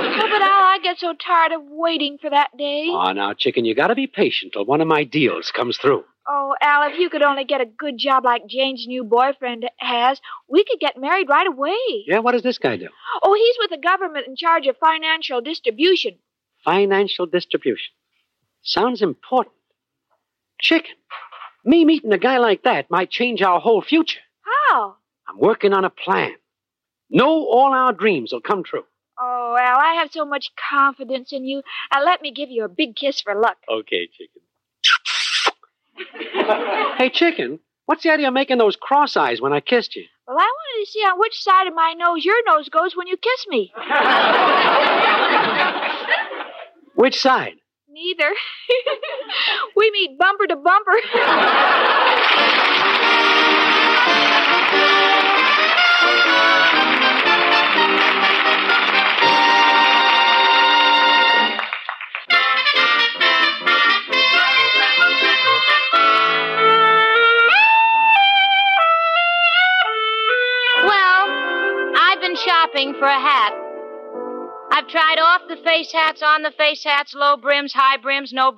but Al, I get so tired of waiting for that day. Oh, now, Chicken, you got to be patient till one of my deals comes through. Oh, Al, if you could only get a good job like Jane's new boyfriend has, we could get married right away. Yeah, what does this guy do? Oh, he's with the government in charge of financial distribution. Financial distribution. Sounds important. Chicken, me meeting a guy like that might change our whole future. How? I'm working on a plan. Know all our dreams will come true. Oh, Al, I have so much confidence in you. Let me give you a big kiss for luck. Okay, Chicken. Hey, Chicken, what's the idea of making those cross eyes when I kissed you? Well, I wanted to see on which side of my nose your nose goes when you kiss me. Which side? Neither. We meet bumper to bumper. Well, I've tried off the face hats, on the face hats, low brims, high brims, no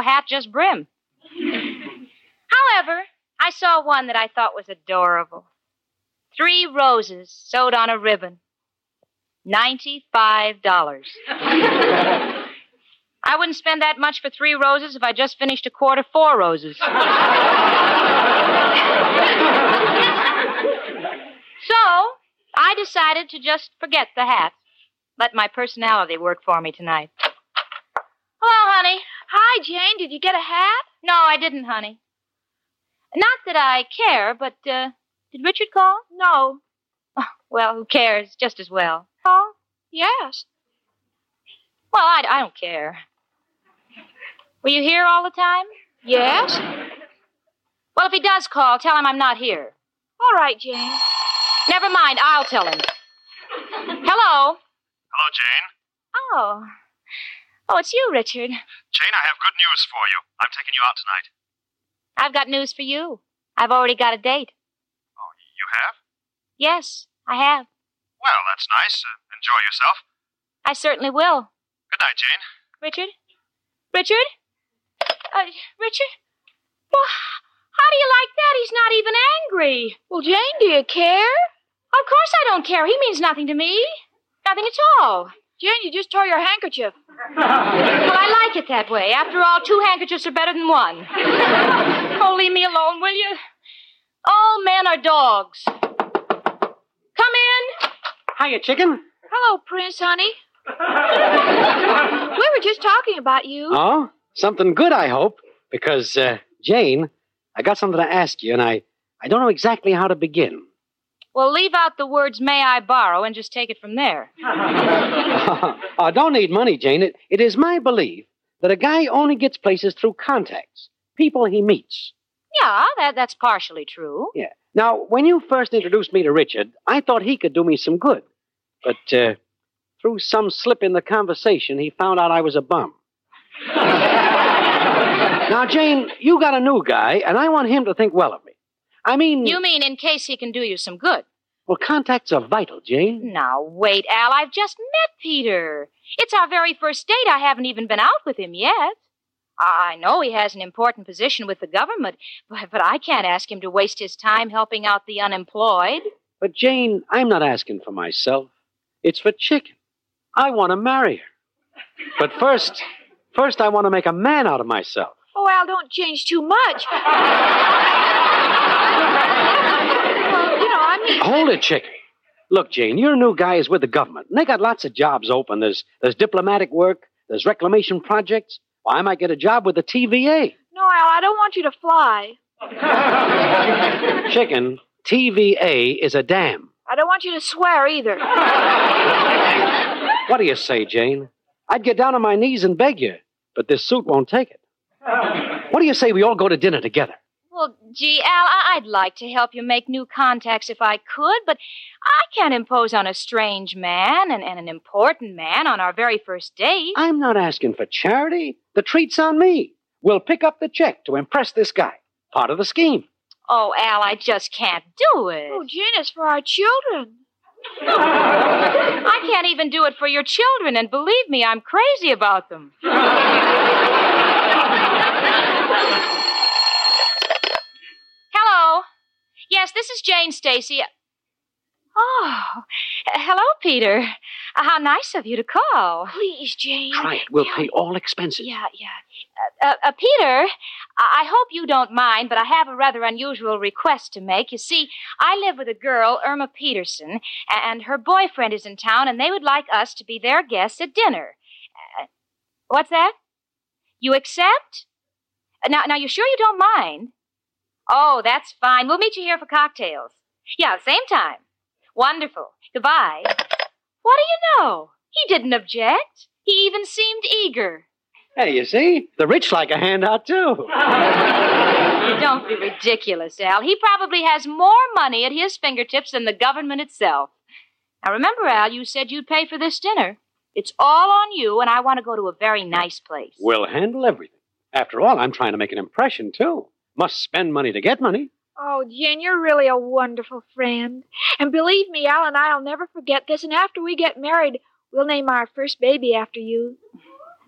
hat, just brim. However, I saw one that I thought was adorable. 3 roses sewed on a ribbon. $95. I wouldn't spend that much for 3 roses if I just finished a quart of 4 roses. So, I decided to just forget the hat. Let my personality work for me tonight. Hello, honey. Hi, Jane. Did you get a hat? No, I didn't, honey. Not that I care, but, did Richard call? No. Oh, well, who cares? Just as well. Oh, yes. Well, I don't care. Were you here all the time? Yes. Well, if he does call, tell him I'm not here. All right, Jane. Never mind. I'll tell him. Hello. Hello, Jane. Oh. Oh, it's you, Richard. Jane, I have good news for you. I'm taking you out tonight. I've got news for you. I've already got a date. Oh, you have? Yes, I have. Well, that's nice. Enjoy yourself. I certainly will. Good night, Jane. Richard? Richard? Richard? Well, how do you like that? He's not even angry. Well, Jane, do you care? Of course I don't care. He means nothing to me. Nothing at all. Jane, you just tore your handkerchief. Well, I like it that way. After all, 2 handkerchiefs are better than one. Oh, leave me alone, will you? All men are dogs. Come in. Hiya, chicken. Hello, Prince, honey. We were just talking about you. Oh, something good, I hope. Because, Jane, I got something to ask you, and I don't know exactly how to begin. Well, leave out the words, may I borrow, and just take it from there. I don't need money, Jane. It is my belief that a guy only gets places through contacts, people he meets. Yeah, that's partially true. Yeah. Now, when you first introduced me to Richard, I thought he could do me some good. But through some slip in the conversation, he found out I was a bum. Now, Jane, you got a new guy, and I want him to think well of me. I mean... You mean in case he can do you some good? Well, contacts are vital, Jane. Now, wait, Al. I've just met Peter. It's our very first date. I haven't even been out with him yet. I know he has an important position with the government, but I can't ask him to waste his time helping out the unemployed. But, Jane, I'm not asking for myself. It's for chicken. I want to marry her. But first I want to make a man out of myself. Oh, Al, don't change too much. Hold it, chicken. Look, Jane, your new guy is with the government, and they got lots of jobs open. There's diplomatic work, there's reclamation projects. Well, I might get a job with the TVA. No, Al, I don't want you to fly. Chicken, TVA is a dam. I don't want you to swear either. What do you say, Jane? I'd get down on my knees and beg you, but this suit won't take it. What do you say we all go to dinner together? Well, gee, Al, I'd like to help you make new contacts if I could, but I can't impose on a strange man and an important man on our very first date. I'm not asking for charity. The treat's on me. We'll pick up the check to impress this guy. Part of the scheme. Oh, Al, I just can't do it. Oh, Jane, it's for our children. I can't even do it for your children, and believe me, I'm crazy about them. Hello. Yes, this is Jane Stacy. Oh, hello, Peter. How nice of you to call. Please, Jane. Try it. We'll pay all expenses. Yeah. Peter, I hope you don't mind, but I have a rather unusual request to make. You see, I live with a girl, Irma Peterson, and her boyfriend is in town, and they would like us to be their guests at dinner. What's that? You accept? Now, you sure you don't mind? Oh, that's fine. We'll meet you here for cocktails. Yeah, same time. Wonderful. Goodbye. What do you know? He didn't object. He even seemed eager. Hey, you see? The rich like a handout, too. Don't be ridiculous, Al. He probably has more money at his fingertips than the government itself. Now, remember, Al, you said you'd pay for this dinner. It's all on you, and I want to go to a very nice place. We'll handle everything. After all, I'm trying to make an impression, too. Must spend money to get money. Oh, Jane, you're really a wonderful friend. And believe me, Al and I'll never forget this. And after we get married, We'll name our first baby after you.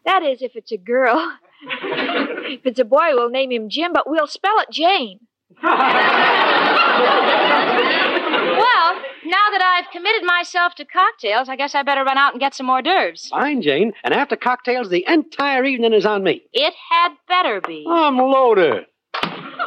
That is, if it's a girl. If it's a boy, we'll name him Jim, but we'll spell it Jane. Well, now that I've committed myself to cocktails, I guess I better run out and get some hors d'oeuvres. Fine, Jane. And after cocktails, the entire evening is on me. It had better be. I'm loaded.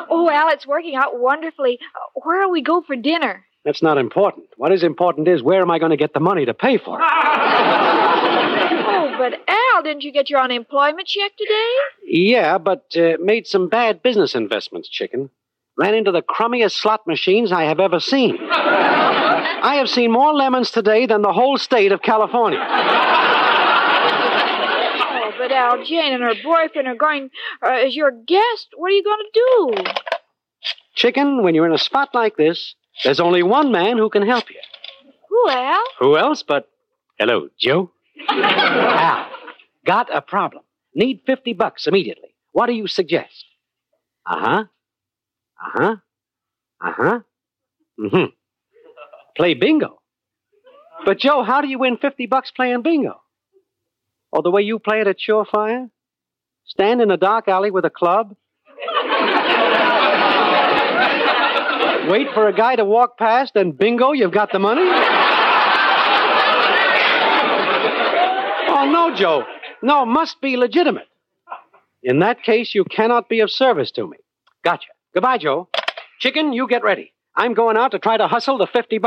Oh, well, it's working out wonderfully. Where'll we go for dinner? That's not important. What is important is where am I going to get the money to pay for it? Oh, but Al, didn't you get your unemployment check today? Yeah, but made some bad business investments, chicken. Ran into the crummiest slot machines I have ever seen. I have seen more lemons today than the whole state of California. Oh, but Al, Jane and her boyfriend are going as your guest. What are you going to do? Chicken, when you're in a spot like this, there's only one man who can help you. Who, Al? Who else but... Hello, Joe? Al, got a problem. Need $50 immediately. What do you suggest? Uh-huh. Uh-huh. Uh-huh. Mm-hmm. Play bingo. But, Joe, how do you win $50 playing bingo? Or the way you play it at Surefire? Stand in a dark alley with a club? Wait for a guy to walk past, and bingo, you've got the money? Oh, no, Joe. No, must be legitimate. In that case, you cannot be of service to me. Gotcha. Goodbye, Joe. Chicken, you get ready. I'm going out to try to hustle the $50.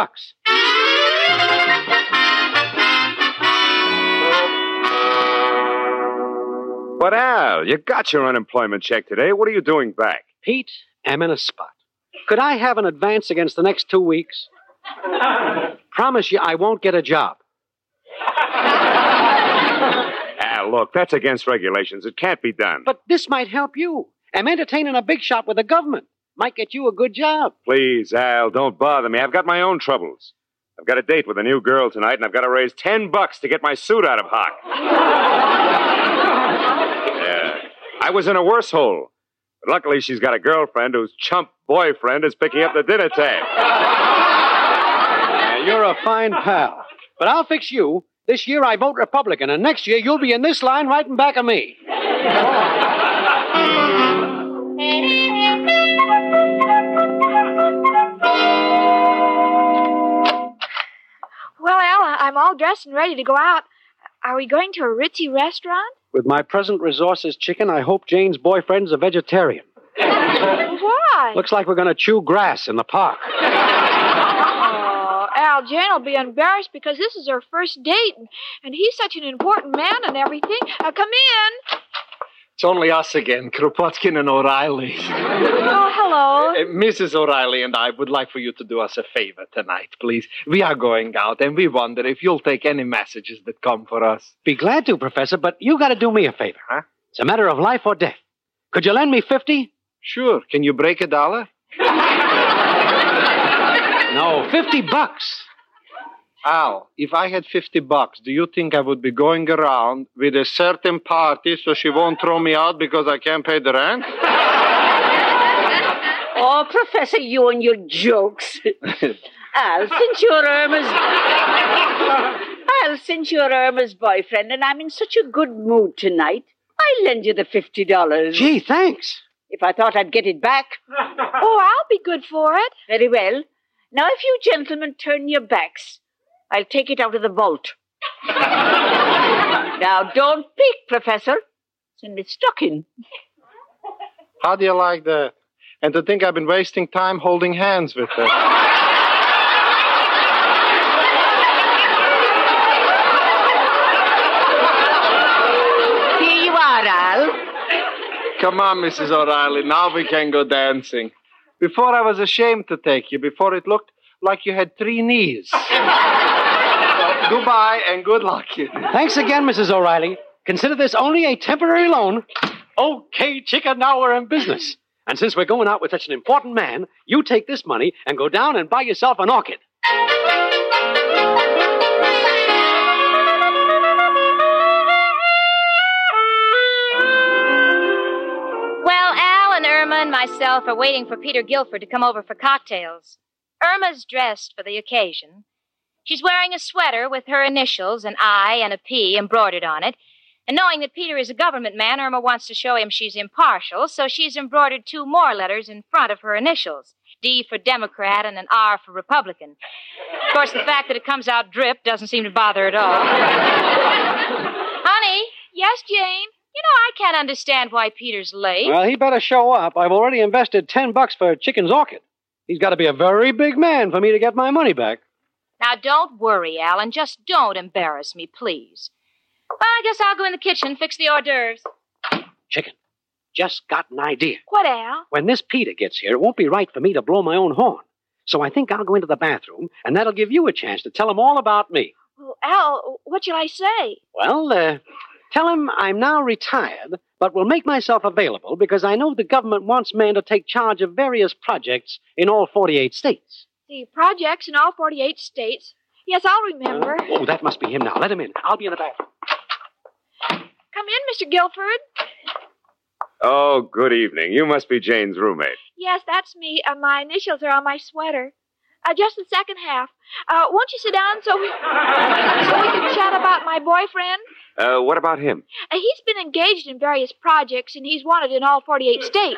But, Al, you got your unemployment check today. What are you doing back? Pete, I'm in a spot. Could I have an advance against the next 2 weeks? Promise you I won't get a job. Al, look, that's against regulations. It can't be done. But this might help you. I'm entertaining a big shot with the government. Might get you a good job. Please, Al, don't bother me. I've got my own troubles. I've got a date with a new girl tonight, and I've got to raise $10 to get my suit out of hock. Yeah. I was in a worse hole. But luckily, she's got a girlfriend whose chump boyfriend is picking up the dinner tab. Yeah, you're a fine pal. But I'll fix you. This year, I vote Republican, and next year, you'll be in this line right in back of me. Well, Ella, I'm all dressed and ready to go out. Are we going to a ritzy restaurant? With my present resources, chicken, I hope Jane's boyfriend's a vegetarian. Why? Looks like we're going to chew grass in the park. Oh, Al, Jane will be embarrassed because this is her first date, and he's such an important man and everything. Come in. It's only us again, Kropotkin and O'Reilly. Oh, hello. Mrs. O'Reilly and I would like for you to do us a favor tonight, please. We are going out, and we wonder if you'll take any messages that come for us. Be glad to, Professor, but you got to do me a favor. Huh? It's a matter of life or death. Could you lend me $50? Sure. Can you break $1? No, $50. Al, if I had $50, do you think I would be going around with a certain party so she won't throw me out because I can't pay the rent? Oh, Professor, you and your jokes. Al, since you're Irma's boyfriend and I'm in such a good mood tonight, I'll lend you the $50. Gee, thanks. If I thought I'd get it back. Oh, I'll be good for it. Very well. Now, if you gentlemen turn your backs, I'll take it out of the vault. Now, don't peek, Professor. It's in my stocking. How do you like that? And to think I've been wasting time holding hands with her. Here you are, Al. Come on, Mrs. O'Reilly. Now we can go dancing. Before I was ashamed to take you. Before it looked like you had three knees. Goodbye and good luck. Thanks again, Mrs. O'Reilly. Consider this only a temporary loan. Okay, chicken, now we're in business. And since we're going out with such an important man, you take this money and go down and buy yourself an orchid. Well, Al and Irma and myself are waiting for Peter Guilford to come over for cocktails. Irma's dressed for the occasion. She's wearing a sweater with her initials, an I and a P, embroidered on it. And knowing that Peter is a government man, Irma wants to show him she's impartial, so she's embroidered two more letters in front of her initials. D for Democrat and an R for Republican. Of course, the fact that it comes out drip doesn't seem to bother at all. Honey? Yes, Jane? You know, I can't understand why Peter's late. Well, he better show up. I've already invested $10 for Chicken's Orchid. He's got to be a very big man for me to get my money back. Now, don't worry, Al, and just don't embarrass me, please. Well, I guess I'll go in the kitchen and fix the hors d'oeuvres. Chicken, just got an idea. What, Al? When this Peter gets here, it won't be right for me to blow my own horn. So I think I'll go into the bathroom, and that'll give you a chance to tell him all about me. Well, Al, what shall I say? Well, tell him I'm now retired, but will make myself available because I know the government wants men to take charge of various projects in all 48 states. The projects in all 48 states? Yes, I'll remember. Oh, that must be him now. Let him in. I'll be in the bathroom. Come in, Mr. Guilford. Oh, good evening. You must be Jane's roommate. Yes, that's me. My initials are on my sweater. Just the second half. Won't you sit down so we can chat about my boyfriend? What about him? He's been engaged in various projects, and he's wanted in all 48 states.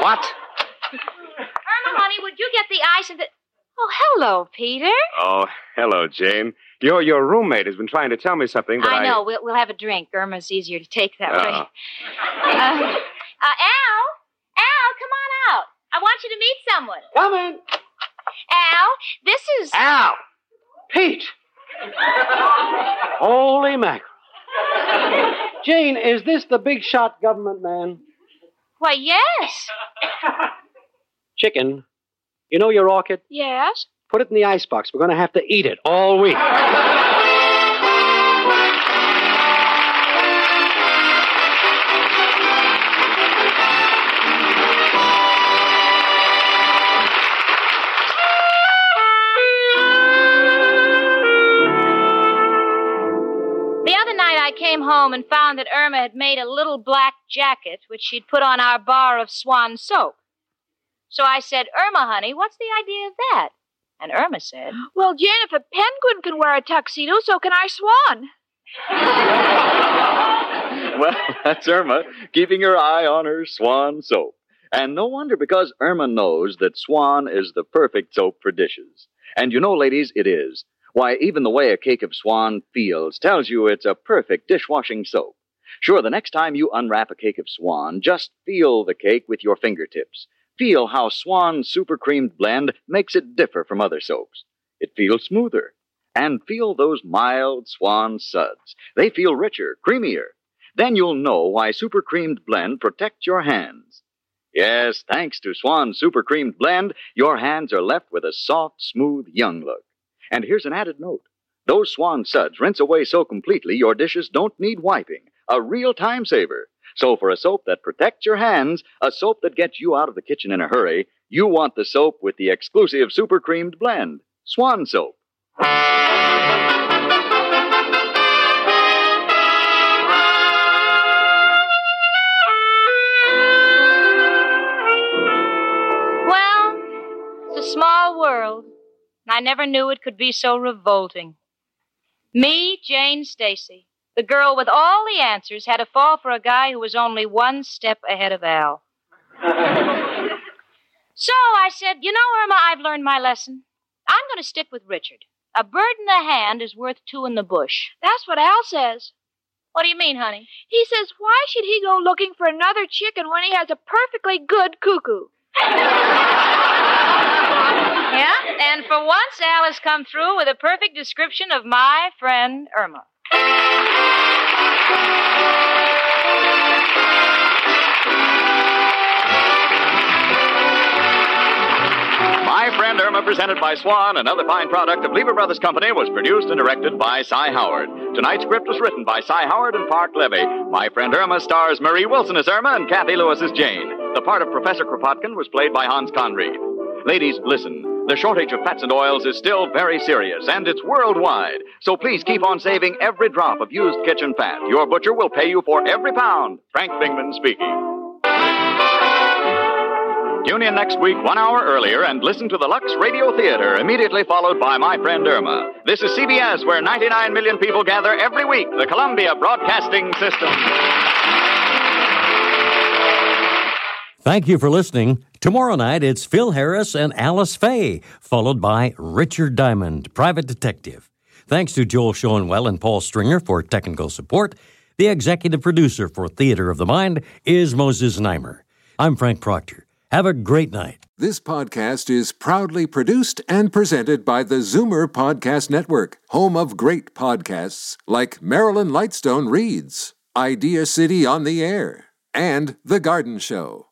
What? Irma, honey, would you get the ice and the... Oh, hello, Peter. Oh, hello, Jane. Your roommate has been trying to tell me something, but I know. We'll have a drink. Irma's easier to take that way. Al, come on out. I want you to meet someone. Come in. Al, this is... Al! Pete! Holy mackerel. Jane, is this the big shot government man? Why, yes. Chicken, you know your orchid? Yes. Put it in the icebox. We're going to have to eat it all week. Home and found that Irma had made a little black jacket which she'd put on our bar of Swan soap. So I said, Irma, honey, what's the idea of that? And Irma said, well, Jane, if a penguin can wear a tuxedo, so can our Swan. Well, that's Irma, keeping her eye on her Swan soap. And no wonder, because Irma knows that Swan is the perfect soap for dishes. And you know, ladies, it is. Why, even the way a cake of Swan feels tells you it's a perfect dishwashing soap. Sure, the next time you unwrap a cake of Swan, just feel the cake with your fingertips. Feel how Swan Super Creamed Blend makes it differ from other soaps. It feels smoother. And feel those mild Swan suds. They feel richer, creamier. Then you'll know why Super Creamed Blend protects your hands. Yes, thanks to Swan Super Creamed Blend, your hands are left with a soft, smooth, young look. And here's an added note. Those Swan suds rinse away so completely your dishes don't need wiping. A real time saver. So for a soap that protects your hands, a soap that gets you out of the kitchen in a hurry, you want the soap with the exclusive Super Creamed Blend, Swan Soap. Well, it's a small world. I never knew it could be so revolting. Me, Jane Stacy, the girl with all the answers, had a fall for a guy who was only one step ahead of Al. So I said, you know, Irma, I've learned my lesson. I'm going to stick with Richard. A bird in the hand is worth two in the bush. That's what Al says. What do you mean, honey? He says, why should he go looking for another chicken when he has a perfectly good cuckoo? Yeah, and for once, Al has come through with a perfect description of my friend, Irma. My Friend Irma, presented by Swan, another fine product of Lever Brothers Company, was produced and directed by Cy Howard. Tonight's script was written by Cy Howard and Park Levy. My Friend Irma stars Marie Wilson as Irma and Kathy Lewis as Jane. The part of Professor Kropotkin was played by Hans Conried. Ladies, listen. The shortage of fats and oils is still very serious, and it's worldwide. So please keep on saving every drop of used kitchen fat. Your butcher will pay you for every pound. Frank Bingman speaking. Tune in next week 1 hour earlier and listen to the Lux Radio Theater, immediately followed by My Friend Irma. This is CBS, where 99 million people gather every week, the Columbia Broadcasting System. Thank you for listening. Tomorrow night, it's Phil Harris and Alice Faye, followed by Richard Diamond, Private Detective. Thanks to Joel Schoenwell and Paul Stringer for technical support. The executive producer for Theater of the Mind is Moses Neimer. I'm Frank Proctor. Have a great night. This podcast is proudly produced and presented by the Zoomer Podcast Network, home of great podcasts like Marilyn Lightstone Reads, Idea City on the Air, and The Garden Show.